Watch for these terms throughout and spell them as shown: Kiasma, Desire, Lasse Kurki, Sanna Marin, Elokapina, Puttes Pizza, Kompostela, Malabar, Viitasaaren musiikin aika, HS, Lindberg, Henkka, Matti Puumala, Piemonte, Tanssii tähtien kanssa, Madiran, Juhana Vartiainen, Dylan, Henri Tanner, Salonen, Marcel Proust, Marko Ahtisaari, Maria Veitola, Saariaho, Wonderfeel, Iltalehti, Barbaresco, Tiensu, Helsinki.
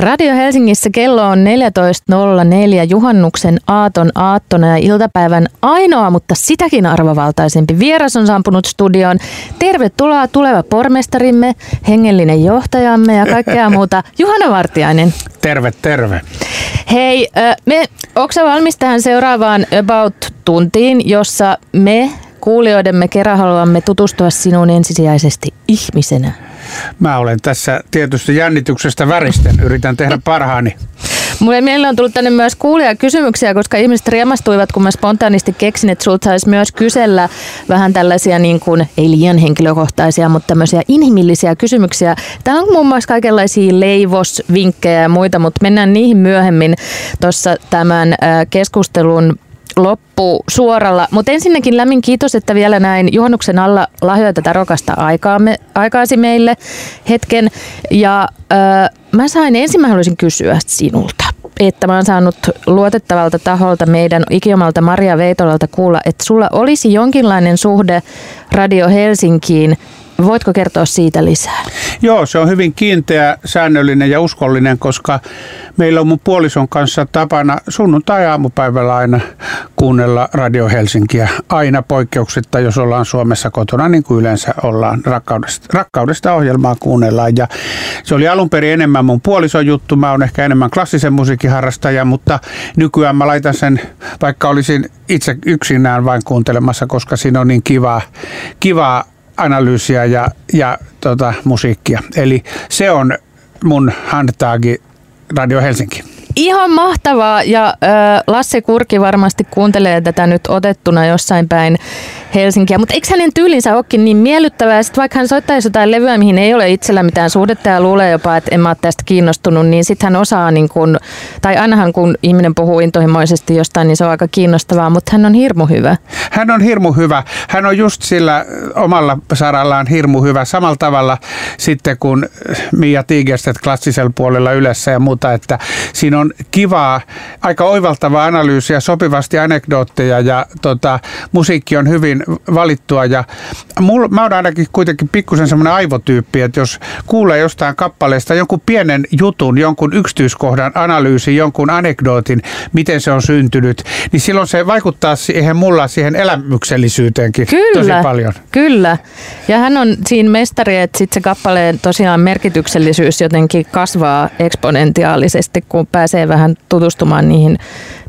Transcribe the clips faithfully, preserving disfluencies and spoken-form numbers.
Radio Helsingissä kello on neljätoista nolla neljä juhannuksen aaton aattona ja iltapäivän ainoa, mutta sitäkin arvovaltaisempi vieras on sampunut studioon. Tervetuloa tuleva pormestarimme, hengellinen johtajamme ja kaikkea muuta, Juhana Vartiainen. Terve, terve. Hei, me, ootko sä valmis tähän seuraavaan About-tuntiin, jossa me kuulijoidemme kerran haluamme tutustua sinuun ensisijaisesti ihmisenä? Mä olen tässä tietysti jännityksestä väristen. Yritän tehdä parhaani. Mulle meillä on tullut tänne myös kuulijakysymyksiä, koska ihmiset riemastuivat, kun mä spontaanisti keksin, että sulta saisi myös kysellä vähän tällaisia, niin kuin, ei liian henkilökohtaisia, mutta tämmöisiä inhimillisiä kysymyksiä. Täällä on muun muassa kaikenlaisia leivosvinkkejä ja muita, mutta mennään niihin myöhemmin tuossa tämän keskustelun loppu suoralla. Mutta ensinnäkin lämmin kiitos, että vielä näin juhannuksen alla lahjoitat arvokasta aikaamme, aikaasi meille hetken. Ja äh, mä sain, ensin mä haluaisin kysyä sinulta, että mä oon saanut luotettavalta taholta meidän ikiomalta Maria Veitolalta kuulla, että sulla olisi jonkinlainen suhde Radio Helsinkiin. Voitko kertoa siitä lisää? Joo, se on hyvin kiinteä, säännöllinen ja uskollinen, koska meillä on mun puolison kanssa tapana sunnuntai-aamupäivällä aina kuunnella Radio Helsinkiä. Aina poikkeuksetta, jos ollaan Suomessa kotona, niin kuin yleensä ollaan. Rakkaudesta, rakkaudesta ohjelmaa kuunnellaan. Ja se oli alun perin enemmän mun puolison juttu. Mä oon ehkä enemmän klassisen musiikin harrastaja, mutta nykyään mä laitan sen, vaikka olisin itse yksinään vain kuuntelemassa, koska siinä on niin kivaa, kivaa analyysiä ja, ja tota, musiikkia. Eli se on mun handtagi Radio Helsinki. Ihan mahtavaa, ja ö, Lasse Kurki varmasti kuuntelee tätä nyt otettuna jossain päin Helsinkiä, mutta eikö hänen tyylinsä olekin niin miellyttävää? Sitten vaikka hän soittaisi jotain levyä, mihin ei ole itsellä mitään suhdetta ja luulee jopa, että en mä ole tästä kiinnostunut, niin sitten hän osaa, niin kun, tai ainahan kun ihminen puhuu intohimoisesti jostain, niin se on aika kiinnostavaa, mutta hän on hirmu hyvä. Hän on hirmu hyvä. Hän on just sillä omalla sarallaan hirmu hyvä. Samalla tavalla sitten kun Mia Tiigesstet klassisella puolella Ylessä ja muuta, että siinä on kivaa, aika oivaltavaa analyysiä, sopivasti anekdootteja ja tota, musiikki on hyvin valittua. Ja mul, mä oon ainakin kuitenkin pikkusen semmoinen aivotyyppi, että jos kuulee jostain kappaleesta jonkun pienen jutun, jonkun yksityiskohdan analyysi, jonkun anekdootin, miten se on syntynyt, niin silloin se vaikuttaa siihen mulla, siihen elämyksellisyyteenkin kyllä, tosi paljon. Kyllä, ja hän on siinä mestari, että sit se kappaleen tosiaan merkityksellisyys jotenkin kasvaa eksponentiaalisesti, kun pääsee vähän tutustumaan niihin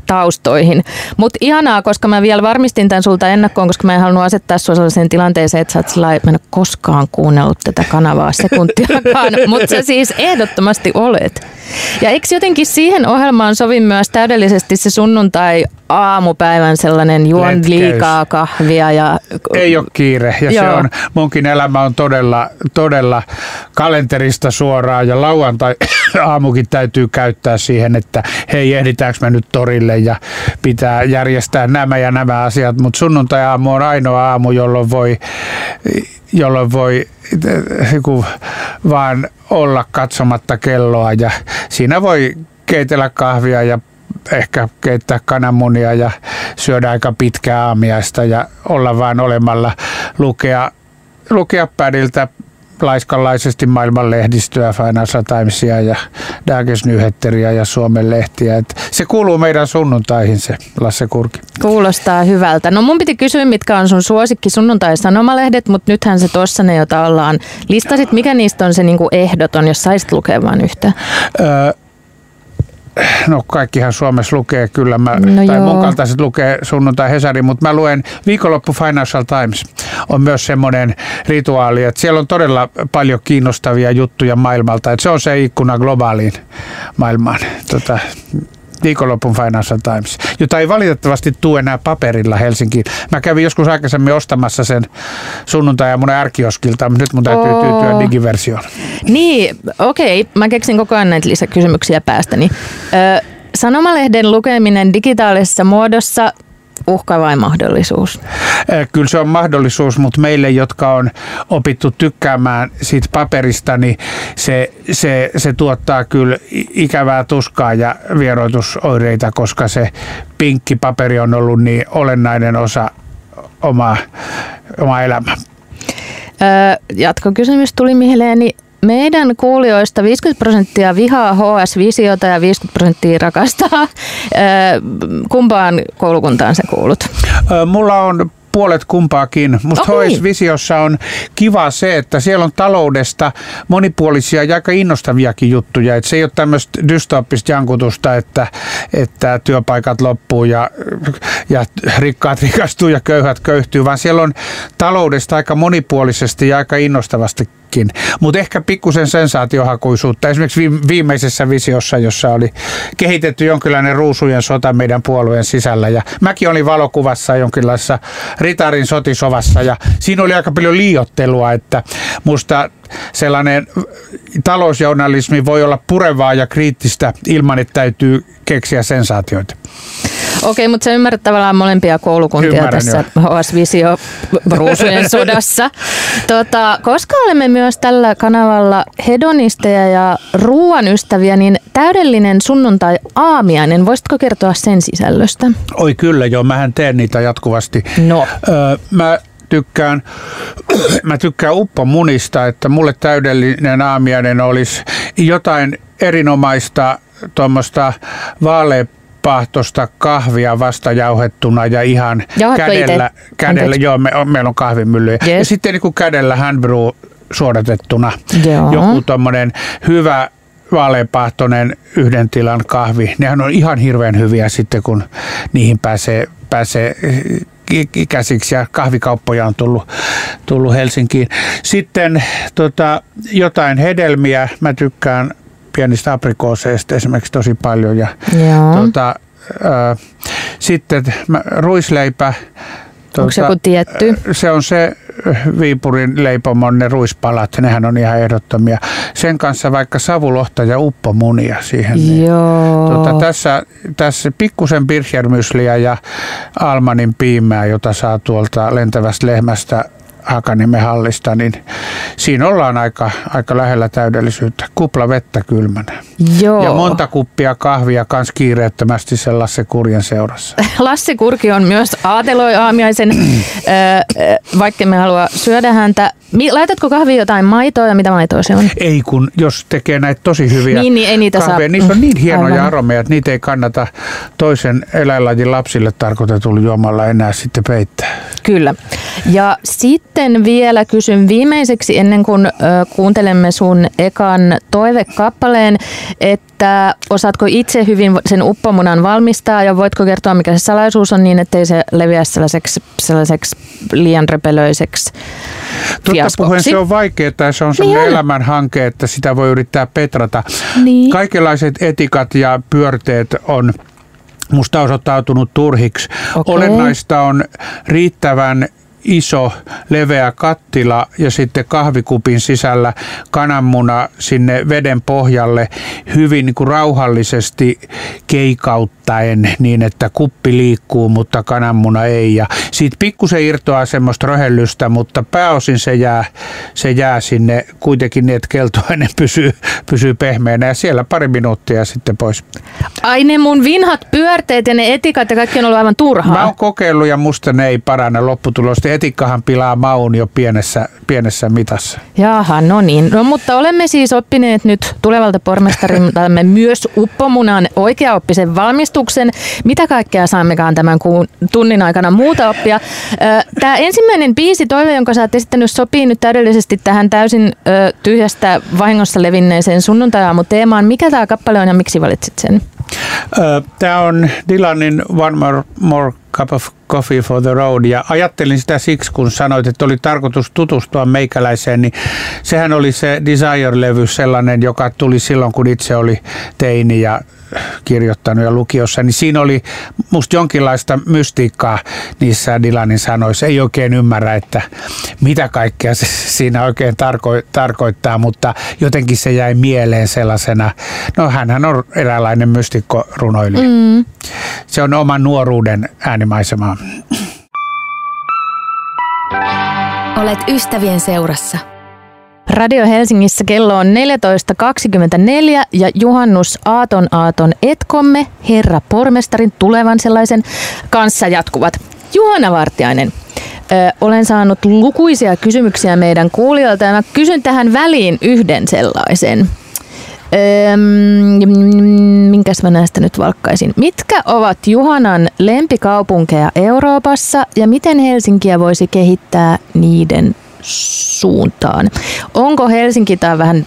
taustoihin. Mutta ihanaa, koska mä vielä varmistin tämän sulta ennakkoon, koska mä en halunnut asettaa sua sellaiseen tilanteeseen, että sä oot sillä, että mä en ole koskaan kuunnellut tätä kanavaa sekuntiakaan, mutta sä siis ehdottomasti olet. Ja eikö jotenkin siihen ohjelmaan sovi myös täydellisesti se sunnuntai aamupäivän sellainen juon liikaa kahvia. Ja ei ole kiire. Ja joo, se on, munkin elämä on todella, todella kalenterista suoraan ja lauantai aamukin täytyy käyttää siihen, että hei, ehditäänkö mä nyt torille ja pitää järjestää nämä ja nämä asiat, mutta sunnuntai-aamu on ainoa aamu, jolloin voi, jolloin voi vaan olla katsomatta kelloa ja siinä voi keitellä kahvia ja ehkä keittää kananmunia ja syödä aika pitkää aamiaista ja olla vaan olemalla, lukea, lukea pädiltä laiskanlaisesti maailmanlehdistöä, Financial Timesia ja Dagesnyhetteriä ja Suomen lehtiä. Et se kuuluu meidän sunnuntaihin se, Lasse Kurki. Kuulostaa hyvältä. No mun piti kysyä, mitkä on sun suosikki sunnuntai-sanomalehdet, mutta nythän se tossa ne, jota ollaan. Listasit, mikä niistä on se niinku ehdoton, jos saisit lukea vaan yhtä? Öö, No kaikkihan Suomessa lukee kyllä, mä, no tai joo, mun kaltaiset lukee sunnuntai-Hesari, mutta mä luen viikonloppu Financial Times. On myös semmoinen rituaali, että siellä on todella paljon kiinnostavia juttuja maailmalta. Että se on se ikkuna globaaliin maailmaan, tota, viikonloppu Financial Times, jota ei valitettavasti tule enää paperilla Helsinkiin. Mä kävin joskus aikaisemmin ostamassa sen sunnuntai- ja mun R-kioskilta, mutta nyt mun täytyy oh. tyytyä digiversioon. Niin, okei. Okay. Mä keksin koko ajan näitä lisäkysymyksiä päästäni. Ö, sanomalehden lukeminen digitaalisessa muodossa, uhka vai mahdollisuus? Kyllä se on mahdollisuus, mutta meille, jotka on opittu tykkäämään siitä paperista, niin se, se, se tuottaa kyllä ikävää tuskaa ja vieroitusoireita, koska se pinkki paperi on ollut niin olennainen osa omaa, omaa elämää. Öö, jatkokysymys tuli mieleeni. Meidän kuulijoista viisikymmentä prosenttia vihaa H S-visiota ja viisikymmentä prosenttia rakastaa. Kumpaan koulukuntaan sä kuulut? Mulla on puolet kumpaakin. Musta okay. H S-visiossa on kiva se, että siellä on taloudesta monipuolisia ja aika innostaviakin juttuja. Et se ei ole tämmöistä dystooppista jankutusta, että, että työpaikat loppuu ja, ja rikkaat rikastuu ja köyhät köyhtyy, vaan siellä on taloudesta aika monipuolisesti ja aika innostavasti. Mutta ehkä pikkusen sensaatiohakuisuutta. Esimerkiksi viimeisessä visiossa, jossa oli kehitetty jonkinlainen ruusujen sota meidän puolueen sisällä. Ja mäkin olin valokuvassa jonkinlaisessa ritarin sotisovassa ja siinä oli aika paljon liioittelua, että musta sellainen talousjournalismi voi olla purevaa ja kriittistä ilman, että täytyy keksiä sensaatioita. Okei, mutta sä ymmärrät tavallaan molempia koulukuntia. Ymmärrän tässä H S-visio ruusujen sodassa. Tota, koska olemme myös tällä kanavalla hedonisteja ja ruoan ystäviä, niin täydellinen sunnuntai-aamiainen. Voisitko kertoa sen sisällöstä? Oi kyllä, joo. Mähän teen niitä jatkuvasti. No. Öö, mä Tykkään, mä tykkään uppomunista, että mulle täydellinen aamiainen olisi jotain erinomaista tuommoista vaaleapahtoista kahvia vasta jauhettuna ja ihan Jauhatko kädellä, kädellä joo, me, on, meillä on kahvimyllyjä, yes. Ja sitten niin kuin kädellä handbrew suodatettuna, joo. Joku tuommoinen hyvä vaaleapahtoinen yhden tilan kahvi. Nehän on ihan hirveän hyviä sitten, kun niihin pääsee, pääsee ikäisiksi ja kahvikauppoja on tullut, tullut Helsinkiin. Sitten tota, jotain hedelmiä. Mä tykkään pienistä aprikooseista esimerkiksi tosi paljon. Ja, tota, ä, sitten mä, ruisleipä. Tuota, onko se joku tietty? Se on se Viipurin leipomon, ne ruispalat, nehän on ihan ehdottomia. Sen kanssa vaikka savulohta ja uppomunia siihen. Joo. Tuota, tässä, tässä pikkusen birchermysliä ja Almanin piimää, jota saa tuolta lentävästä lehmästä Hakaniemen hallista, niin siinä ollaan aika, aika lähellä täydellisyyttä. Kupla vettä kylmänä. Joo. Ja monta kuppia kahvia kans kiireettömästi sen Lasse Kurjen seurassa. Lasse Kurki on myös aateloi aamiaisen, vaikka me halua syödä häntä. Laitatko kahviin jotain maitoa ja mitä maitoa se on? Ei, kun jos tekee näitä tosi hyviä niin, niin ei niitä kahveja. Saa. Niissä on niin hienoja aivan. aromeja, että niitä ei kannata toisen eläinlajin lapsille tarkoitetulla juomalla enää sitten peittää. Kyllä. Ja sitten Sitten vielä kysyn viimeiseksi, ennen kuin ö, kuuntelemme sun ekan toivekappaleen, että osaatko itse hyvin sen uppomunan valmistaa ja voitko kertoa, mikä se salaisuus on niin, ettei se leviä sellaiseksi, sellaiseksi liian repelöiseksi fiaskoksi. Puheen, se on vaikeaa ja se on sellainen niin elämän hanke, että sitä voi yrittää petrata. Niin. Kaikenlaiset etikat ja pyörteet on musta osoittautunut turhiksi. Okay. Olennaista on riittävän iso, leveä kattila ja sitten kahvikupin sisällä kananmuna sinne veden pohjalle hyvin niin kuin rauhallisesti keikauttaen niin, että kuppi liikkuu, mutta kananmuna ei. Ja siitä pikkusen irtoaa semmoista röhellystä, mutta pääosin se jää, se jää sinne kuitenkin niin, että keltoinen pysyy, pysyy pehmeänä ja siellä pari minuuttia sitten pois. Ai ne mun vinhat pyörteet ja ne etikat ja kaikki on ollut aivan turhaa. Mä oon kokeillut ja musta ne ei parane lopputulosta. Etikkahan pilaa maun jo pienessä, pienessä mitassa. Jaha, no niin. No, mutta olemme siis oppineet nyt tulevalta pormestariltamme myös uppomunan oikeaoppisen valmistuksen. Mitä kaikkea saammekaan tämän kuun, tunnin aikana muuta oppia? Tämä ensimmäinen biisi, toive, jonka sä oot esittänyt, sopii nyt täydellisesti tähän täysin ö, tyhjästä vahingossa levinneeseen sunnuntai-aamuteemaan. Mikä tämä kappale on ja miksi valitsit sen? Tämä on Dylanin One More, More Cup of Coffee for the Road ja ajattelin sitä siksi, kun sanoit, että oli tarkoitus tutustua meikäläiseen, niin sehän oli se Desire-levy sellainen, joka tuli silloin, kun itse oli teini ja kirjoittanut ja lukiossa, niin siinä oli musta jonkinlaista mystiikkaa niissä Dylanin sanoissa. Ei oikein ymmärrä, että mitä kaikkea se siinä oikein tarko- tarkoittaa, mutta jotenkin se jäi mieleen sellaisena. No hänhän on eräänlainen mystikkorunoilija. Mm. Se on oman nuoruuden äänimaisemaa. Olet ystävien seurassa. Radio Helsingissä kello on neljätoista kaksikymmentäneljä ja juhannus aaton aaton etkomme herra pormestarin tulevan sellaisen kanssa jatkuvat. Juhana Vartiainen, Ö, olen saanut lukuisia kysymyksiä meidän kuulijoilta ja mä kysyn tähän väliin yhden sellaisen. Öö, minkäs mä näistä nyt valkkaisin? Mitkä ovat Juhanan lempikaupunkeja Euroopassa ja miten Helsinkiä voisi kehittää niiden suuntaan? Onko Helsinki, tai vähän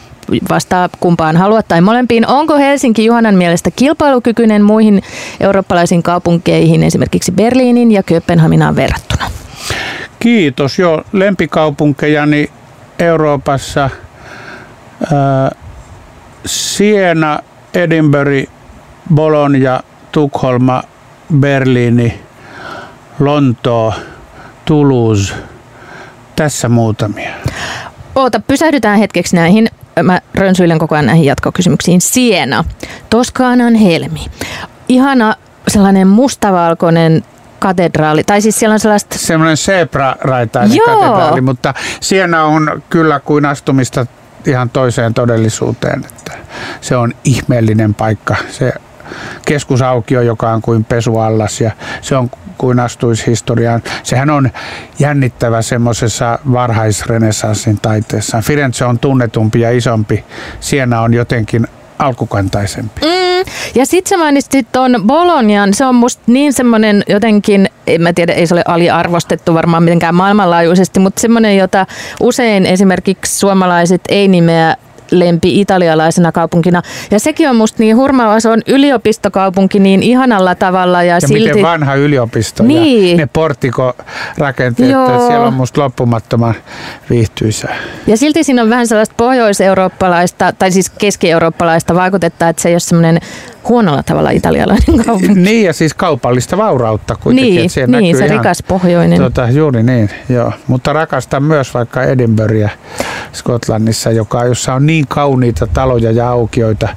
vastaa kumpaan haluat tai molempiin, onko Helsinki Juhanan mielestä kilpailukykyinen muihin eurooppalaisiin kaupunkeihin, esimerkiksi Berliinin ja Kööpenhaminaan verrattuna? Kiitos. Joo, lempikaupunkejani Euroopassa Äh, Siena, Edinburgh, Bologna, Tukholma, Berliini, Lontoo, Toulouse. Tässä muutamia. Oota, pysähdytään hetkeksi näihin. Mä rönsyilen koko ajan näihin jatkokysymyksiin. Siena, Toskaanan helmi. Ihana sellainen mustavalkoinen katedraali, tai siis siellä on sellaista... Sellainen sebraraitainen katedraali, mutta Siena on kyllä kuin astumista ihan toiseen todellisuuteen. Että se on ihmeellinen paikka. Se keskusaukio, joka on kuin pesuallas, ja se on kuin astuisi historiaan. Sehän on jännittävä semmoisessa varhaisrenessanssin taiteessa. Firenze on tunnetumpi ja isompi. Siena on jotenkin alkukantaisempi. Mm, ja sit sä mainitsit ton Bolognan. Se on musta niin semmonen jotenkin, en mä tiedä, ei se ole aliarvostettu varmaan mitenkään maailmanlaajuisesti, mutta semmonen, jota usein esimerkiksi suomalaiset ei nimeä lempi italialaisena kaupunkina. Ja sekin on musta niin hurmaava, se on yliopistokaupunki niin ihanalla tavalla. Ja, ja silti... miten vanha yliopisto niin. Ja ne portikorakenteet, siellä on musta loppumattoman viihtyisä. Ja silti siinä on vähän sellaista pohjoiseurooppalaista, tai siis keskieurooppalaista vaikutetta, että se ei ole semmoinen huonolla tavalla italialainen kaupunki. Niin, ja siis kaupallista vaurautta kuitenkin. Niin, että niin se ihan, rikas pohjoinen. Tuota, juuri niin, joo. Mutta rakastan myös vaikka Edinburghia Skotlannissa, joka, jossa on niin kauniita taloja ja aukioita,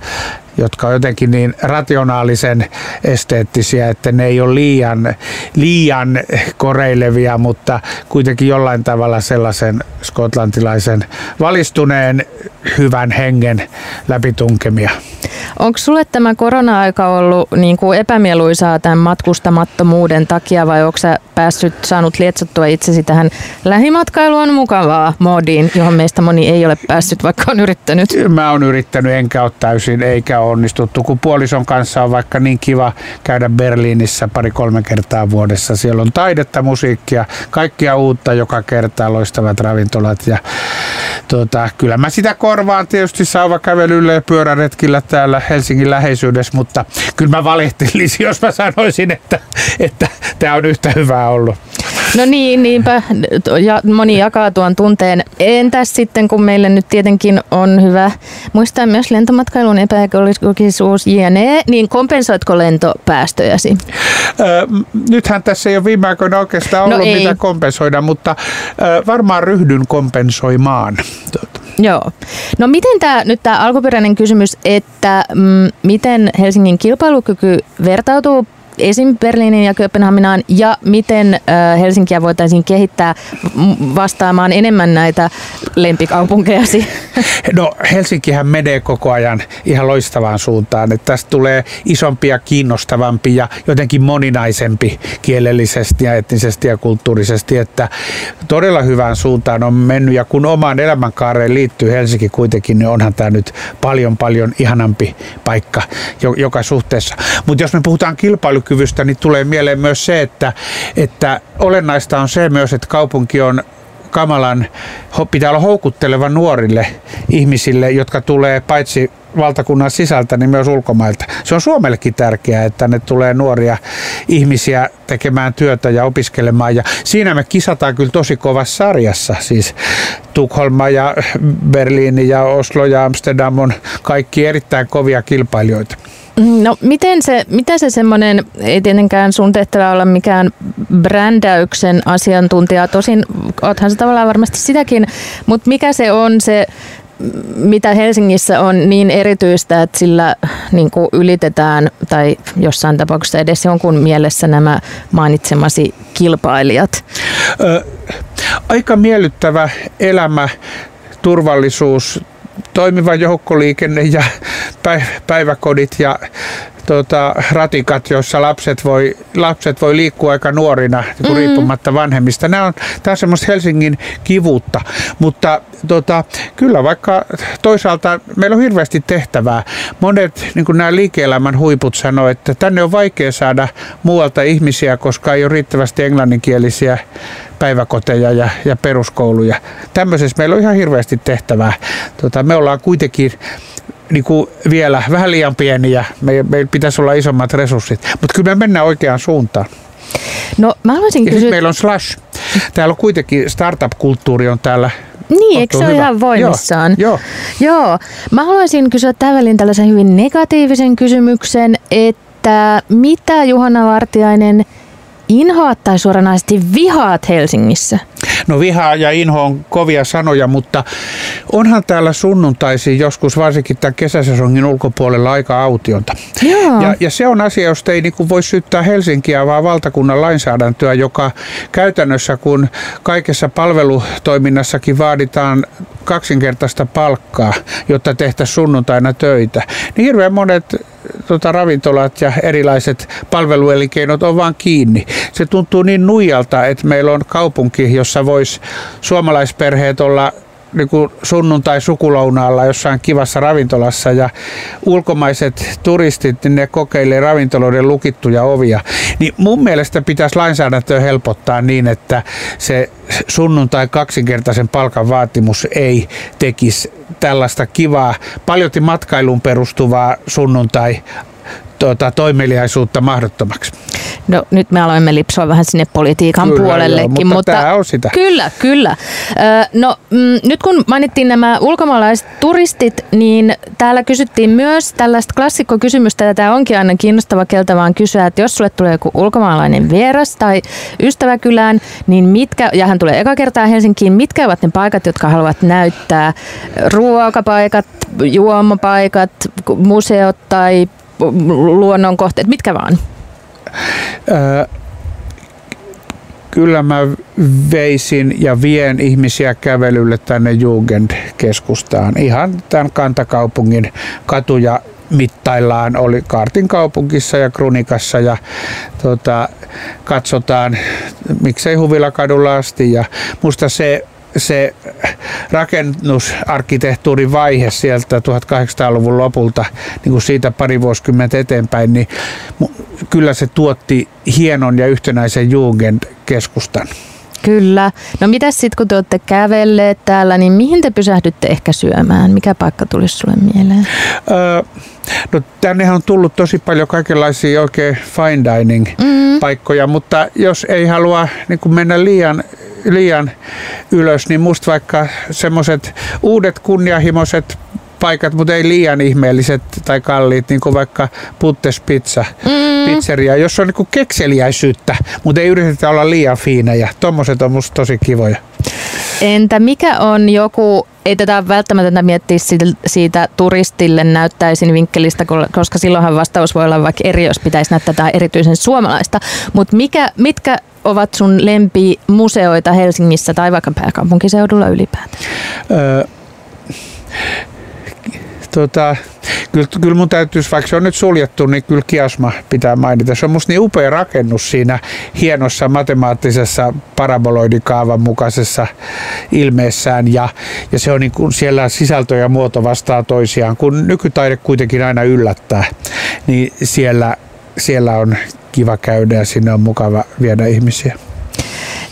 jotka on jotenkin niin rationaalisen esteettisiä, että ne ei ole liian, liian koreilevia, mutta kuitenkin jollain tavalla sellaisen skotlantilaisen valistuneen hyvän hengen läpitunkemia. Onko sulle tämä korona-aika ollut niin kuin epämieluisaa tämän matkustamattomuuden takia, vai onko sä päässyt, saanut lietsottua itsesi tähän lähimatkailu on mukavaa -moodiin, johon meistä moni ei ole päässyt, vaikka on yrittänyt? Mä oon yrittänyt, enkä ole täysin, eikä onnistuttu, kun puolison kanssa on vaikka niin kiva käydä Berliinissä pari-kolme kertaa vuodessa. Siellä on taidetta, musiikkia, kaikkia uutta joka kertaa, loistavat ravintolat ja tuota, kyllä mä sitä korvaan tietysti sauvakävelyllä ja pyöräretkillä täällä Helsingin läheisyydessä, mutta kyllä mä valehtelisin, jos mä sanoisin, että, että tämä on yhtä hyvää ollut. No niin, niinpä. Ja moni jakaa tuon tunteen. Entäs sitten, kun meille nyt tietenkin on hyvä muistaa myös lentomatkailun epäekologisuus jne, niin kompensoitko lentopäästöjäsi? Öö, nythän tässä ei ole viime aikoina oikeastaan ollut no ei. mitä kompensoida, mutta öö, varmaan ryhdyn kompensoimaan. Joo. No miten tämä nyt tämä alkuperäinen kysymys, että mm, miten Helsingin kilpailukyky vertautuu esim. Berliinin ja Kööpenhaminaan, ja miten Helsinkiä voitaisiin kehittää vastaamaan enemmän näitä lempikaupunkeasi? No Helsinkihän menee koko ajan ihan loistavaan suuntaan, että tästä tulee isompi ja kiinnostavampi ja jotenkin moninaisempi kielellisesti ja etnisesti ja kulttuurisesti, että todella hyvään suuntaan on mennyt, ja kun omaan elämänkaareen liittyy Helsinki kuitenkin, niin onhan tämä nyt paljon paljon ihanampi paikka joka suhteessa. Mutta jos me puhutaan kilpailu kyvystä, niin tulee mieleen myös se, että, että olennaista on se myös, että kaupunki on kamalan, pitää olla houkutteleva nuorille ihmisille, jotka tulee paitsi valtakunnan sisältä, niin myös ulkomailta. Se on Suomellekin tärkeää, että tänne tulee nuoria ihmisiä tekemään työtä ja opiskelemaan, ja siinä me kisataan kyllä tosi kovassa sarjassa. Siis Tukholma ja Berliini ja Oslo ja Amsterdam on kaikki erittäin kovia kilpailijoita. No miten se, mitä se semmoinen, ei tietenkään sun tehtävä olla mikään brändäyksen asiantuntija, tosin oothan se tavallaan varmasti sitäkin, mutta mikä se on se, mitä Helsingissä on niin erityistä, että sillä niin kuin ylitetään tai jossain tapauksessa edes jonkun mielessä nämä mainitsemasi kilpailijat? Ö, aika miellyttävä elämä, turvallisuus, toimiva joukkoliikenne ja päiväkodit ja tota, ratikat, joissa lapset voi, lapset voi liikkua aika nuorina mm-hmm. riippumatta vanhemmista. Nämä on, tämä on semmoista Helsingin kivuutta, mutta tota, kyllä vaikka toisaalta meillä on hirveästi tehtävää. Monet niin kuin nämä liike-elämän huiput sanoo, että tänne on vaikea saada muualta ihmisiä, koska ei ole riittävästi englanninkielisiä päiväkoteja ja, ja peruskouluja. Tämmöisessä meillä on ihan hirveästi tehtävää. Tota, me ollaan kuitenkin niin kuin vielä vähän liian pieniä. Meillä me pitäisi olla isommat resurssit. Mutta kyllä me mennään oikeaan suuntaan. No, mä haluaisin kysyä... Siis meillä on slash. Täällä on kuitenkin startup-kulttuuri on täällä. Niin, eikö se ole ihan voimissaan? Joo, joo. Joo. Mä haluaisin kysyä tämän välin tällaisen hyvin negatiivisen kysymyksen, että mitä Juhana Vartiainen inhoat tai suoranaisesti vihaat Helsingissä? No vihaa ja inho on kovia sanoja, mutta onhan täällä sunnuntaisin joskus varsinkin tämän kesäsesongin ulkopuolella aika autionta. Ja, ja se on asia, josta ei niin kuin voi syyttää Helsinkiä, vaan valtakunnan lainsäädäntöä, joka käytännössä kun kaikessa palvelutoiminnassakin vaaditaan kaksinkertaista palkkaa, jotta tehtäisiin sunnuntaina töitä, niin hirveän monet tota, ravintolat ja erilaiset palveluelinkeinot on vaan kiinni. Se tuntuu niin nuijalta, että meillä on kaupunki, jossa voisi suomalaisperheet olla niin kuin sunnuntai-sukulounaalla jossain kivassa ravintolassa ja ulkomaiset turistit, niin ne kokeilee ravintoloiden lukittuja ovia. Niin mun mielestä pitäisi lainsäädäntöä helpottaa niin, että se sunnuntai kaksinkertaisen palkan vaatimus ei tekisi tällaista kivaa, paljolti matkailuun perustuvaa sunnuntai Tuota, toimeliaisuutta mahdottomaksi. No nyt me aloimme lipsoa vähän sinne politiikan kyllä, puolellekin. Joo, mutta, mutta tämä on sitä. Kyllä, kyllä. Ö, no mm, nyt kun mainittiin nämä ulkomaalaiset turistit, niin täällä kysyttiin myös tällaista klassikkokysymystä, ja tämä onkin aina kiinnostava keltä vaan kysyä, että jos sulle tulee joku ulkomaalainen vieras tai ystäväkylään, niin mitkä, ja hän tulee eka kertaa Helsinkiin, mitkä ovat ne paikat, jotka haluat näyttää? Ruokapaikat, juomapaikat, museot tai luonnon kohteet, mitkä vaan? Öö, kyllä mä veisin ja vien ihmisiä kävelylle tänne Jugendkeskustaan. Ihan tämän kantakaupungin katuja mittaillaan. Oli Kaartin kaupungissa ja Krunikassa ja tota, katsotaan miksei Huvilakadulla asti. Ja musta se Se rakennusarkkitehtuurin vaihe sieltä tuhatkahdeksansataaluvun lopulta, niin kuin siitä pari vuosikymmentä eteenpäin, niin kyllä se tuotti hienon ja yhtenäisen Jugendkeskustan. Kyllä. No mitäs sitten, kun te olette kävelleet täällä, niin mihin te pysähdytte ehkä syömään? Mikä paikka tulisi sulle mieleen? Öö, no tännehän on tullut tosi paljon kaikenlaisia oikein fine dining-paikkoja, mm. mutta jos ei halua niin kun mennä liian liian ylös, niin musta vaikka semmoiset uudet kunnianhimoiset paikat, mutta ei liian ihmeelliset tai kalliit, niin kuin vaikka Puttes Pizza, mm. pizzeria, jossa on niin kuin kekseliäisyyttä, mutta ei yritetä olla liian fiinejä. Tommoset on musta tosi kivoja. Entä mikä on joku, ei tätä välttämätöntä miettiä siitä turistille näyttäisin vinkkelistä, koska silloinhan vastaus voi olla vaikka eri, jos pitäisi näyttää tätä erityisen suomalaista, mutta mikä, mitkä ovat sun lempimuseoita Helsingissä tai vaikka pääkaupunkiseudulla ylipäätään? Öö, tota, kyllä, kyllä mun täytyisi, vaikka se on nyt suljettu, niin kyllä Kiasma pitää mainita. Se on musta niin upea rakennus siinä hienossa matemaattisessa paraboloidikaavan mukaisessa ilmeessään. Ja, ja se on niin kuin siellä sisältö ja muoto vastaa toisiaan, kun nykytaide kuitenkin aina yllättää. Niin siellä, siellä on kiva käydä ja sinne on mukava viedä ihmisiä.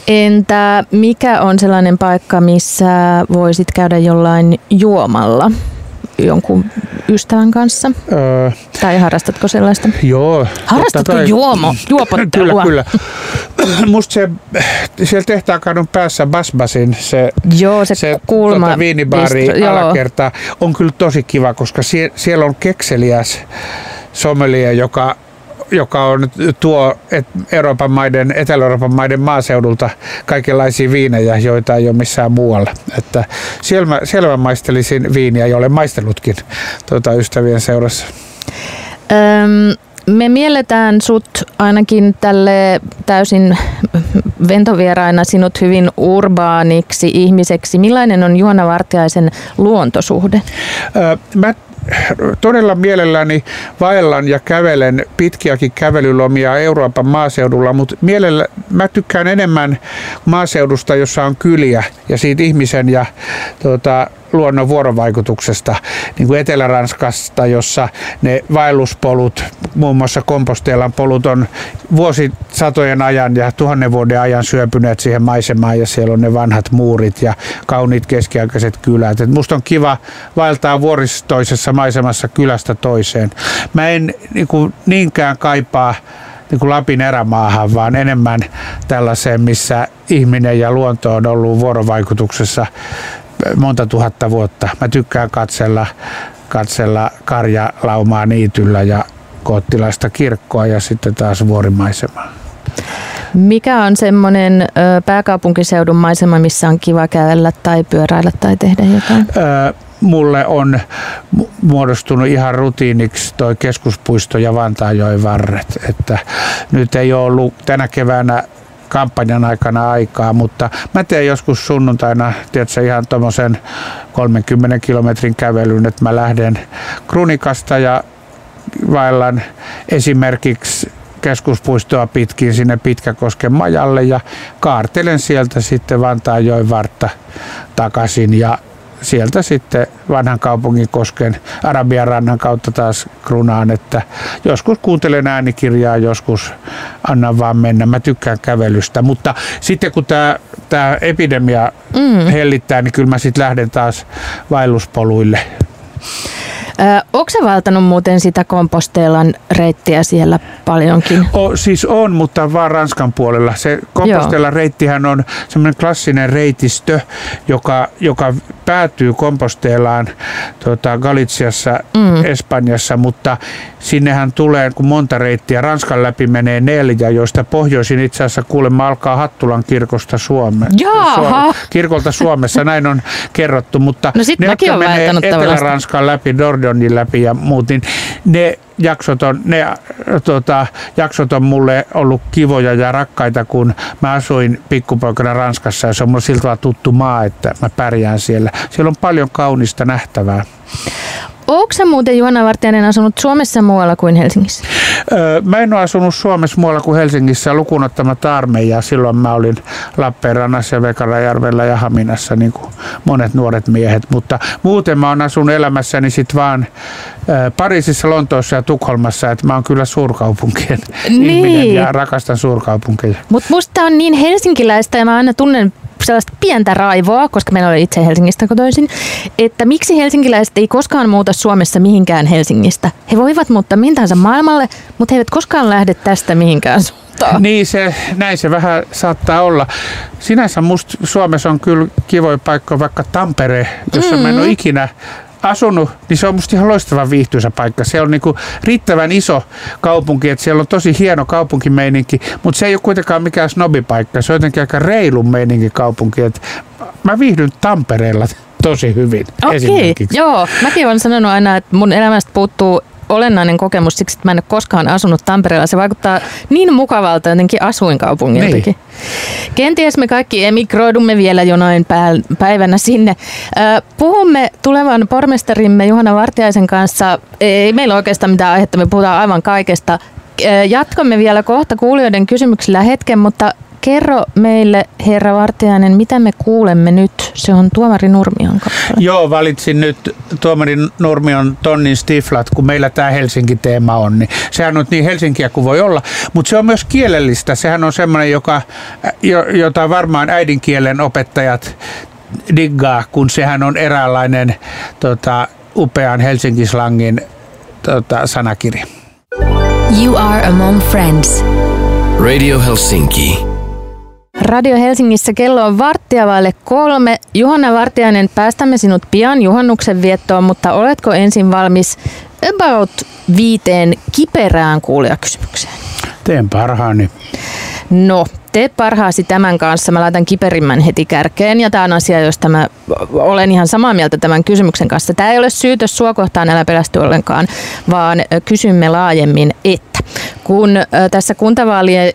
Entä mikä on sellainen paikka, missä voisit käydä jollain juomalla jonkun ystävän kanssa? Öö, tai harrastatko sellaista? Joo. Harrastatko tai... juomo, juopottelua? Kyllä, kyllä. Musta se, siellä tehtaakadun päässä Basbasin se, joo, se, se kulma, tuota, viinibaari distro, alakerta on kyllä tosi kiva, koska sie, siellä on kekseliäs sommelier, joka joka on tuo Euroopan maiden, Etelä-Euroopan maiden maaseudulta kaikenlaisia viinejä, joita ei ole missään muualla. Että siellä, mä, siellä mä maistelisin viiniä, ja olen maistellutkin tuota, ystävien seurassa. Öm, me mielletään sut ainakin tälle täysin ventovieraina sinut hyvin urbaaniksi ihmiseksi. Millainen on Juhana Vartiaisen luontosuhde? Öö, mä todella mielelläni vaellan ja kävelen pitkiäkin kävelylomia Euroopan maaseudulla, mutta mielellä, mä tykkään enemmän maaseudusta, jossa on kyliä ja siitä ihmisen ja tuota, luonnon vuorovaikutuksesta, niin kuin Etelä-Ranskasta, jossa ne vaelluspolut, muun muassa Kompostelan polut, on vuosisatojen ajan ja tuhannen vuoden ajan syöpyneet siihen maisemaan ja siellä on ne vanhat muurit ja kauniit keskiaikaiset kylät. Et musta on kiva vaeltaa vuoristoisessa maisemassa kylästä toiseen. Mä en niin kuin niinkään kaipaa niin kuin Lapin erämaahan, vaan enemmän tällaiseen, missä ihminen ja luonto on ollut vuorovaikutuksessa monta tuhatta vuotta. Mä tykkään katsella, katsella karjalaumaa niityllä ja koottilaista kirkkoa ja sitten taas vuorimaisemaa. Mikä on semmoinen pääkaupunkiseudun maisema, missä on kiva kävellä tai pyöräillä tai tehdä jotain? Ö, mulle on muodostunut ihan rutiiniksi toi Keskuspuisto ja Vantaajoen varret. Että nyt ei ole ollut tänä keväänä kampanjan aikana aikaa, mutta mä teen joskus sunnuntaina, tiedätkö, ihan tommosen kolmenkymmenen kilometrin kävelyn, että mä lähden Krunikasta ja vaellan esimerkiksi Keskuspuistoa pitkin sinne Pitkäkosken majalle ja kaartelen sieltä sitten Vantaajoen vartta takaisin ja sieltä sitten vanhan kaupungin kosken Arabian rannan kautta taas Krunaan, että joskus kuuntelen äänikirjaa, joskus annan vaan mennä. Mä tykkään kävelystä, mutta sitten kun tää, tää epidemia mm. hellittää, niin kyllä mä sitten lähden taas vaelluspoluille. Oletko sä valtanut muuten sitä Kompostelan reittiä siellä paljonkin? O, siis on, mutta vaan Ranskan puolella. Se Kompostelan reittihän on semmoinen klassinen reitistö, joka, joka päätyy Kompostelaan tuota, Galitsiassa, mm. Espanjassa, mutta sinnehän tulee kun monta reittiä. Ranskan läpi menee neljä, joista pohjoisin itse asiassa kuulemma alkaa Hattulan kirkosta Suome, Suome, kirkolta Suomessa. Näin on kerrottu, mutta no ne, jotka menee Etelä-Ranskan läpi, Dordonin läpi ja muut, niin ne jaksot on, ne, tota, jaksot on mulle ollut kivoja ja rakkaita, kun mä asuin pikkupoikana Ranskassa ja se on mulle siltä tavalla tuttu maa, että mä pärjään siellä. Siellä on paljon kaunista nähtävää. Oletko sä muuten, Juhana Vartiainen, asunut Suomessa muualla kuin Helsingissä? Öö, mä en ole asunut Suomessa muualla kuin Helsingissä lukuun ottamatta armeijaa. Silloin mä olin Lappeenrannassa ja Vekarajärvellä ja Haminassa, niin kuin monet nuoret miehet. Mutta muuten mä oon asunut elämässäni sit vaan öö, Pariisissa, Lontoossa ja Tukholmassa. Et mä oon kyllä suurkaupunkien niin. ihminen ja rakastan suurkaupunkeja. Mutta musta on niin helsinkiläistä ja mä aina tunnen sellaista pientä raivoa, koska meillä oli itse Helsingistä kotoisin, että miksi helsinkiläiset ei koskaan muuta Suomessa mihinkään Helsingistä. He voivat muuttaa mihin tahansa maailmalle, mutta he eivät koskaan lähde tästä mihinkään suuntaan. Niin se, näin se vähän saattaa olla. Sinänsä musta Suomessa on kyllä kivoja paikkoja, vaikka Tampere, jossa mm-hmm. mä en ole ikinä asunut, niin se on musta ihan loistava viihtyisä paikka. Se on niinku riittävän iso kaupunki, että siellä on tosi hieno kaupunkimeininki, mutta se ei ole kuitenkaan mikään snobipaikka. Se on jotenkin aika reilun meininki kaupunki. Et mä viihdyn Tampereella tosi hyvin. Okei, esimerkiksi. Joo. Mäkin olen sanonut aina, että mun elämästä puuttuu olennainen kokemus siksi, että mä en ole koskaan asunut Tampereella. Se vaikuttaa niin mukavalta jotenkin asuinkaupungiltakin. Niin. Kenties me kaikki emigroidumme vielä jonain päivänä sinne. Puhumme tulevan pormestarimme Juhana Vartiaisen kanssa. Ei meillä oikeastaan mitään aihetta, me puhutaan aivan kaikesta. Jatkamme vielä kohta kuulijoiden kysymyksillä hetken, mutta kerro meille, herra Vartiainen, mitä me kuulemme nyt? Se on Tuomari Nurmion kappale. Joo, valitsin nyt Tuomari Nurmion Tonnin stiflat, kun meillä tämä Helsinki-teema on. Niin sehän on niin Helsinkiä kuin voi olla, mutta se on myös kielellistä. Sehän on semmoinen, joka, jota varmaan äidinkielen opettajat diggaa, kun sehän on eräänlainen tota, upean helsinkislangin tota, sanakirja. You are among friends. Radio Helsinki. Radio Helsingissä kello on varttia vaille kolme. Juhana Vartiainen, päästämme sinut pian juhannuksen viettoon, mutta oletko ensin valmis about viiteen kiperään kuulijakysymykseen? Teen parhaani. No, tee parhaasi tämän kanssa. Mä laitan kiperimmän heti kärkeen ja tämä on asia, josta mä olen ihan samaa mieltä tämän kysymyksen kanssa. Tämä ei ole syytös sua kohtaan, älä pelästy ollenkaan, vaan kysymme laajemmin, että Kun tässä kuntavaalien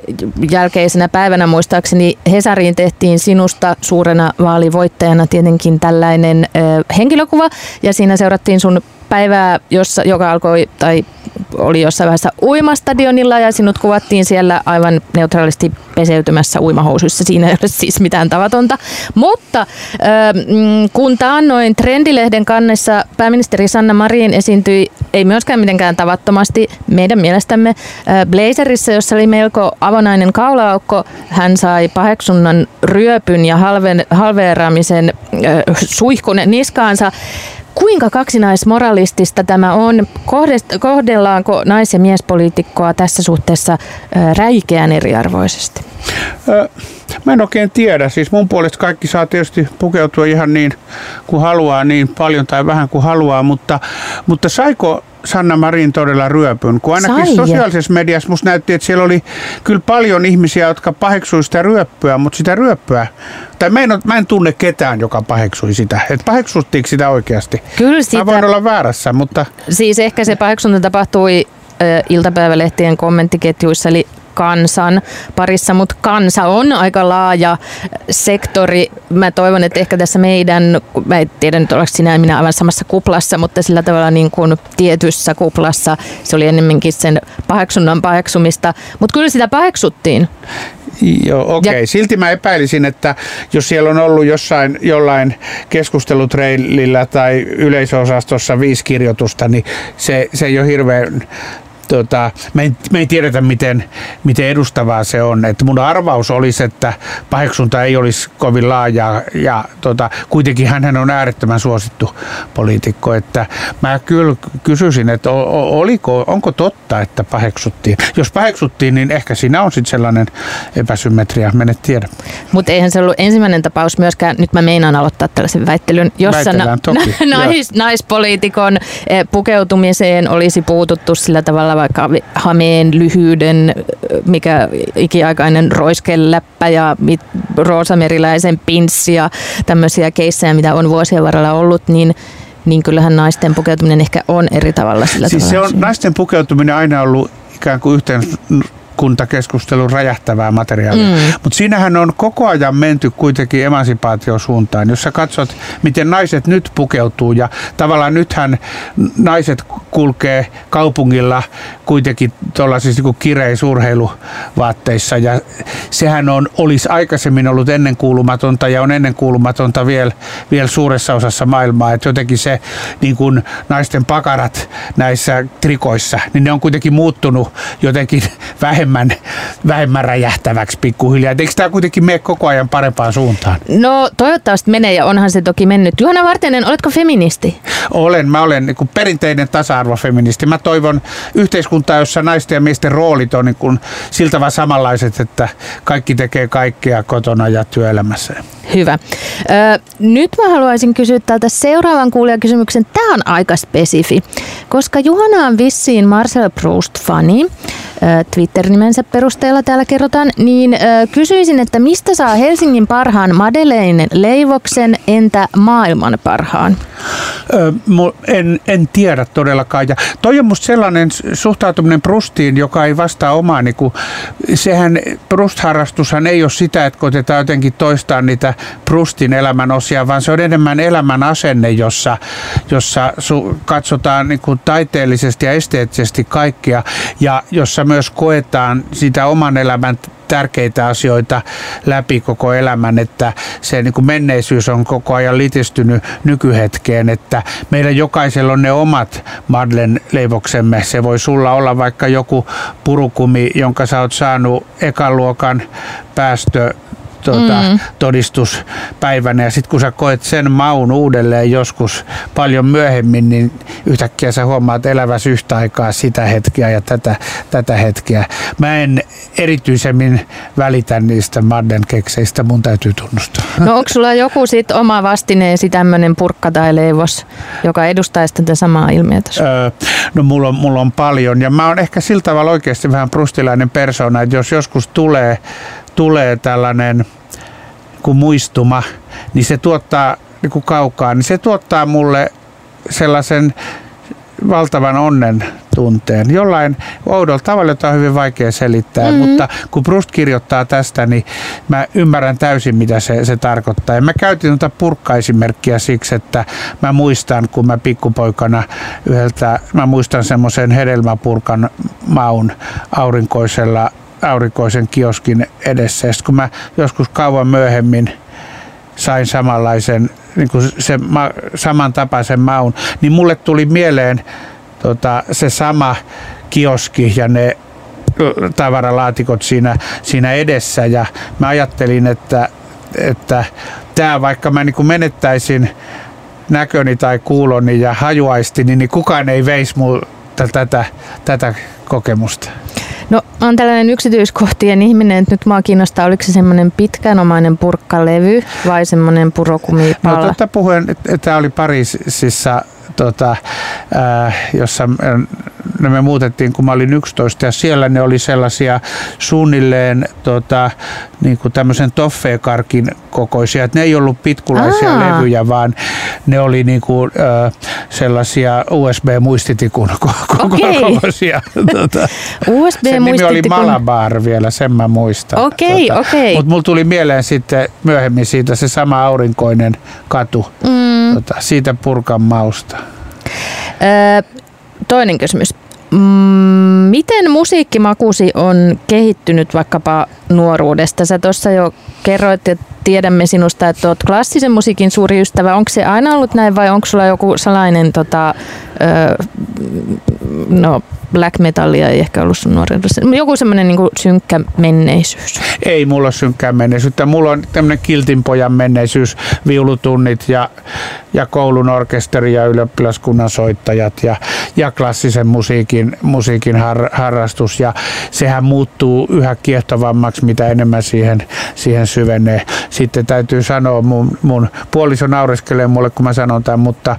jälkeisenä päivänä muistaakseni Hesariin tehtiin sinusta suurena vaalivoittajana tietenkin tällainen ö, henkilökuva ja siinä seurattiin sun päivää, jossa, joka alkoi tai oli jossain vaiheessa uimastadionilla ja sinut kuvattiin siellä aivan neutraalisti peseytymässä uimahousuissa. Siinä ei ole siis mitään tavatonta. Mutta kun taannoin Trendilehden kannessa pääministeri Sanna Marin esiintyi ei myöskään mitenkään tavattomasti meidän mielestämme blazerissa, jossa oli melko avonainen kaulaaukko. Hän sai paheksunnan ryöpyn ja halve, halveeraamisen suihkun niskaansa. Kuinka kaksinaismoralistista tämä on? Kohdellaanko nais- ja miespoliitikkoa tässä suhteessa räikeän eriarvoisesti? Ö, mä en oikein tiedä. Siis mun puolesta kaikki saa tietysti pukeutua ihan niin kuin haluaa, niin paljon tai vähän kuin haluaa, mutta, mutta saiko Sanna Marin todella ryöpyn? Kun ainakin Sai. sosiaalisessa mediassa musta näytti, että siellä oli kyllä paljon ihmisiä, jotka paheksui sitä ryöppyä, mutta sitä ryöppyä, tai mä en, ole, mä en tunne ketään, joka paheksui sitä. Että paheksuttiinko sitä oikeasti? Kyllä sitä. Mä voin olla väärässä, mutta... Siis ehkä se paheksunta tapahtui äh, iltapäivälehtien kommenttiketjuissa, eli Kansan parissa, mutta Kansa on aika laaja sektori. Mä toivon, että ehkä tässä meidän, mä en tiedä nyt ollaanko sinä ja minä aivan samassa kuplassa, mutta sillä tavalla niin kuin tietyssä kuplassa se oli enemmänkin sen paheksunnan paheksumista, mutta kyllä sitä paheksuttiin. Joo, okei. Okay. Silti mä epäilisin, että jos siellä on ollut jossain jollain keskustelutreilillä tai yleisöosastossa viisi kirjoitusta, niin se, se ei ole hirveän... Tota, me, ei, me ei tiedetä, miten, miten edustavaa se on. Et mun arvaus olisi, että paheksunta ei olisi kovin laajaa. Ja, tota, kuitenkin hän on äärettömän suosittu poliitikko. Että mä kyllä kysyisin, että oliko, onko totta, että paheksuttiin. Jos paheksuttiin, niin ehkä siinä on sitten sellainen epäsymmetria. Mä en tiedä. Mutta eihän se ollut ensimmäinen tapaus myöskään. Nyt mä meinaan aloittaa tällaisen väittelyn, jossa na- nais- naispoliitikon pukeutumiseen olisi puututtu sillä tavalla, vaikka hameen lyhyyden, mikä ikiaikainen roiskeläppä ja roosameriläisen pinssi ja tämmöisiä keissejä, mitä on vuosien varrella ollut, niin, niin kyllähän naisten pukeutuminen ehkä on eri tavalla sillä siis tavalla. Se on naisten pukeutuminen aina ollut ikään kuin yhteen... kuntakeskustelun räjähtävää materiaalia. Mm. Mutta siinähän on koko ajan menty kuitenkin emansipaatiosuuntaan. Jos sä katsot, miten naiset nyt pukeutuu ja tavallaan nythän naiset kulkee kaupungilla kuitenkin tuollaisissa niin kuin kireisurheiluvaatteissa ja sehän on, olisi aikaisemmin ollut ennenkuulumatonta ja on ennenkuulumatonta vielä viel suuressa osassa maailmaa. Et jotenkin se niin kuin naisten pakarat näissä trikoissa, niin ne on kuitenkin muuttunut jotenkin vähemmän vähemmän räjähtäväksi pikkuhiljaa. Eikö tämä kuitenkin mene koko ajan parempaan suuntaan? No toivottavasti menee ja onhan se toki mennyt. Juhana Vartiainen, oletko feministi? Olen. Mä olen niin kuin perinteinen tasa-arvofeministi. Mä toivon yhteiskuntaa, jossa naisten ja miesten roolit on niin kuin siltä vaan samanlaiset, että kaikki tekee kaikkea kotona ja työelämässä. Hyvä. Ö, nyt mä haluaisin kysyä täältä seuraavan kuulijakysymyksen. Tämä on aika spesifi, koska Juhana on vissiin Marcel Proust-fani. Twitter-nimensä perusteella täällä kerrotaan, niin kysyisin, että mistä saa Helsingin parhaan Madeleine-leivoksen, entä maailman parhaan? Ö, en, en tiedä todellakaan. Ja toi on musta sellainen suhtautuminen Proustiin, joka ei vastaa omaa. Niin kun, sehän Proust-harrastushan ei ole sitä, että koitetaan jotenkin toistaa niitä Proustin elämän osia, vaan se on enemmän elämän asenne, jossa, jossa su, katsotaan niin kun taiteellisesti ja esteettisesti kaikkia, ja jossa myös koetaan sitä oman elämän tärkeitä asioita läpi koko elämän, että se niin kuin menneisyys on koko ajan litistynyt nykyhetkeen, että meillä jokaisella on ne omat Madeleine-leivoksemme. Se voi sulla olla vaikka joku purukumi, jonka sä oot saanut ekan luokan päästö Tuota, mm. todistuspäivänä. Ja sitten kun sä koet sen maun uudelleen joskus paljon myöhemmin, niin yhtäkkiä sä huomaat eläväsi yhtä aikaa sitä hetkeä ja tätä, tätä hetkeä. Mä en erityisemmin välitä niistä Madden-kekseistä, mun täytyy tunnustaa. No onko sulla joku sit oma vastineesi tämmöinen purkka tai leivos, joka edustaa tätä samaa ilmiötä? Öö, no mulla on, mulla on paljon ja mä oon ehkä sillä tavalla oikeasti vähän prustilainen persoona, että jos joskus tulee tulee tällainen kun muistuma, niin se tuottaa niin kuin kaukaa, niin se tuottaa mulle sellaisen valtavan onnen tunteen. Jollain oudolla tavalla, jota on hyvin vaikea selittää, mm-hmm. mutta kun Proust kirjoittaa tästä, niin mä ymmärrän täysin, mitä se, se tarkoittaa. Ja mä käytin noita purkkaesimerkkiä siksi, että mä muistan, kun mä pikkupoikana yhdeltä, mä muistan semmoisen hedelmäpurkan maun aurinkoisella, aurinkoisen kioskin edessä. Ja kun mä joskus kauan myöhemmin sain samanlaisen, niin kuin se, samantapaisen maun, niin mulle tuli mieleen tota, se sama kioski ja ne tavaralaatikot siinä, siinä edessä. Ja mä ajattelin, että, että tää, vaikka mä niin kuin menettäisin näköni tai kuuloni ja hajuaistini, niin kukaan ei veisi mulle tätä, tätä kokemusta. No, on tällainen yksityiskohtien ihminen, että nyt mua kiinnostaa, oliko se semmoinen pitkänomainen purkkalevy vai semmoinen purokumipalla? No totta puhuen, että tämä oli Pariisissa, tota, äh, jossa me, me muutettiin, kun mä olin yksitoista, ja siellä ne oli sellaisia suunnilleen tota, niin kuin tämmöisen toffeekarkin kokoisia, että ne ei ollut pitkulaisia Aa. levyjä, vaan ne oli niin kuin, äh, sellaisia U S B-muistitikun kokoisia. Tota, sen nimi oli Malabar vielä, sen mä muistan. Okei, tota, okei. Mutta mulla tuli mieleen sitten myöhemmin siitä se sama aurinkoinen katu, mm. tota, siitä purkan mausta. Öö, toinen kysymys. Miten musiikkimakusi on kehittynyt vaikkapa nuoruudesta? Sä tuossa jo kerroit, että tiedämme sinusta, että olet klassisen musiikin suuri ystävä. Onko se aina ollut näin vai onko sulla joku salainen, tota, ö, no black metallia ei ehkä ollut sun nuoruudessa, joku semmoinen niin kuin synkkä menneisyys? Ei mulla ole synkkää menneisyyttä. Mulla on tämmöinen kiltinpojan menneisyys, viulutunnit ja, ja koulun orkesteri ja ylioppilaskunnan soittajat ja, ja klassisen musiikin. musiikin har, harrastus, ja sehän muuttuu yhä kiehtovammaksi, mitä enemmän siihen, siihen syvenee. Sitten täytyy sanoa, mun, mun puoliso naureskelee mulle, kun mä sanon tämän, mutta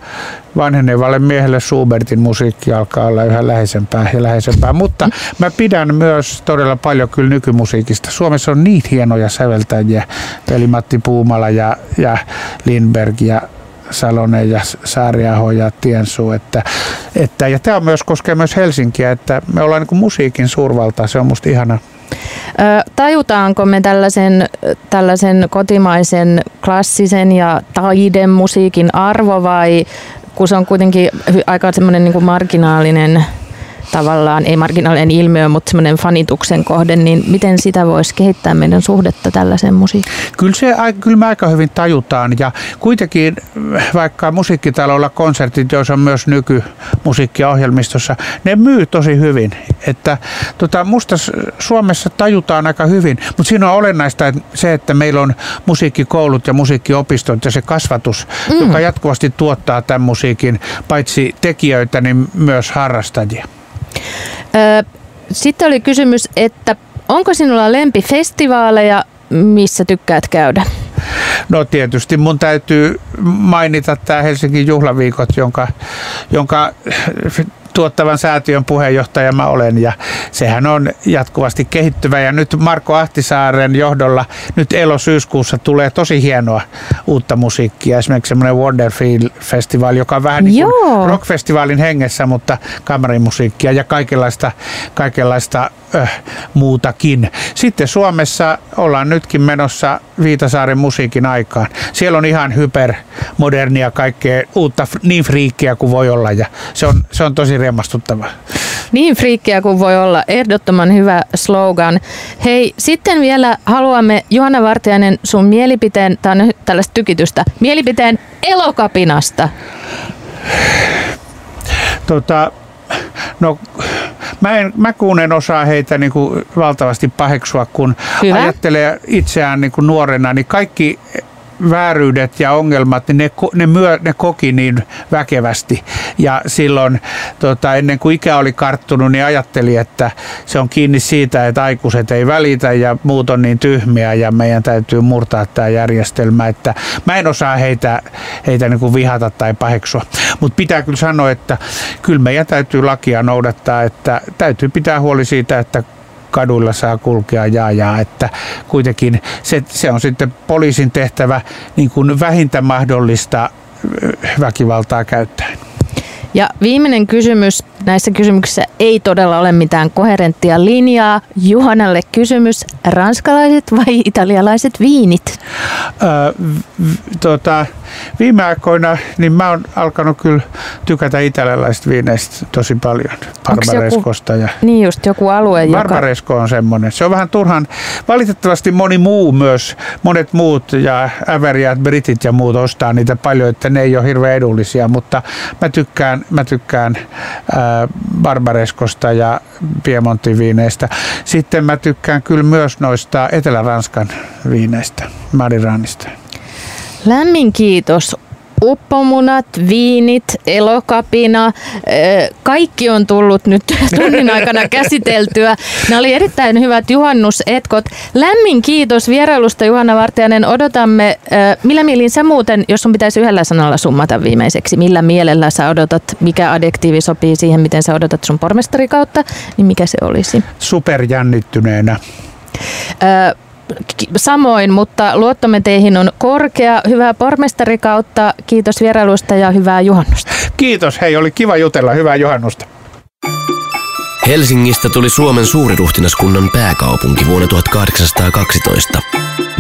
vanhenevalle miehelle Schubertin musiikki alkaa olla yhä läheisempää ja läheisempää, mutta mä pidän myös todella paljon kyllä nykymusiikista. Suomessa on niin hienoja säveltäjiä, eli Matti Puumala ja, ja Lindberg ja Salonen ja Saariaho ja Tiensu, että, että ja tämä myös koskee myös Helsinkiä, että me ollaan niin kuin musiikin suurvalta, se on musta ihanaa. Ö, tajutaanko me tällaisen, tällaisen kotimaisen klassisen ja taidemusiikin arvo, vai kun se on kuitenkin aika semmoinen niin kuin marginaalinen, tavallaan ei marginaalinen ilmiö, mutta semmoinen fanituksen kohde, niin miten sitä voisi kehittää meidän suhdetta tällaiseen musiikkiin? Kyllä, se, kyllä me aika hyvin tajutaan, ja kuitenkin vaikka musiikkitalolla konsertit, joissa on myös nykymusiikkiohjelmistossa, ne myy tosi hyvin. Että, tota, musta Suomessa tajutaan aika hyvin, mutta siinä on olennaista että se, että meillä on musiikkikoulut ja musiikkiopistot ja se kasvatus, mm. joka jatkuvasti tuottaa tämän musiikin paitsi tekijöitä, niin myös harrastajia. Sitten oli kysymys, että onko sinulla lempifestivaaleja, missä tykkäät käydä? No tietysti mun täytyy mainita tämä Helsingin juhlaviikot, jonka, jonka tuottavan säätiön puheenjohtaja mä olen, ja sehän on jatkuvasti kehittyvä, ja nyt Marko Ahtisaaren johdolla nyt elosyyskuussa tulee tosi hienoa uutta musiikkia, esimerkiksi semmoinen Wonderfeel-festivaali, joka on vähän niin kuin rockfestivaalin hengessä, mutta kamarimusiikkia ja kaikenlaista, kaikenlaista äh, muutakin. Sitten Suomessa ollaan nytkin menossa Viitasaaren musiikin aikaan. Siellä on ihan hypermodernia kaikkea uutta, niin friikkiä kuin voi olla, ja se on, se on tosi riemastuttava. Niin friikkiä kuin voi olla. Ehdottoman hyvä slogan. Hei, sitten vielä haluamme, Juhana Vartiainen, sun mielipiteen, tää on nyt tällaista tykitystä, mielipiteen Elokapinasta. Tota, no, mä, en, mä kun en osaa heitä niin kuin valtavasti paheksua, kun Hyvä. ajattelee itseään niin kuin nuorena, niin kaikki vääryydet ja ongelmat, niin ne, ne, myö, ne koki niin väkevästi. Ja silloin tota, ennen kuin ikä oli karttunut, niin ajatteli, että se on kiinni siitä, että aikuiset ei välitä ja muut on niin tyhmiä ja meidän täytyy murtaa tämä järjestelmä. Että mä en osaa heitä, heitä niin kuin vihata tai paheksua. Mutta pitää kyllä sanoa, että kyllä meidän täytyy lakia noudattaa, että täytyy pitää huoli siitä, että kaduilla saa kulkea ja ajaa, että kuitenkin se, se on sitten poliisin tehtävä niin kuin vähintä mahdollista väkivaltaa käyttäen. Ja viimeinen kysymys, Näissä kysymyksissä ei todella ole mitään koherenttia linjaa. Juhanalle kysymys, ranskalaiset vai italialaiset viinit? Öö, v, tota, viime aikoina niin mä oon alkanut kyllä tykätä italialaisista viineistä tosi paljon. Barbarescosta. Ja niin just, joku alue. Barbaresco joka on semmoinen. Se on vähän turhan, valitettavasti moni muu myös, monet muut ja äveriät britit ja muut ostaa niitä paljon, että ne ei ole hirveän edullisia, mutta mä tykkään, mä tykkään Barbarescosta ja Piemontin viineistä. Sitten mä tykkään kyllä myös noista Etelä-Ranskan viineistä, Madiranista. Lämmin kiitos. Uppomunat, viinit, elokapina, kaikki on tullut nyt tunnin aikana käsiteltyä. Nämä oli erittäin hyvät juhannusetkot. Lämmin kiitos vierailusta, Juhana Vartiainen. Odotamme, millä mielin sä muuten, jos sun pitäisi yhdellä sanalla summata viimeiseksi, millä mielellä sä odotat, mikä adjektiivi sopii siihen, miten sä odotat sun pormestarikautta, niin mikä se olisi? Superjännittyneenä. Ö, Samoin, mutta luottomme teihin on korkea. Hyvää pormestarikautta, kiitos vierailusta ja hyvää juhannusta. Kiitos, hei, oli kiva jutella. Hyvää juhannusta. Helsingistä tuli Suomen suuriruhtinaskunnan pääkaupunki vuonna tuhatkahdeksansataakaksitoista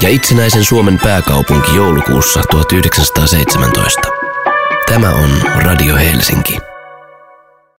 ja itsenäisen Suomen pääkaupunki joulukuussa tuhatyhdeksänsataaseitsemäntoista. Tämä on Radio Helsinki.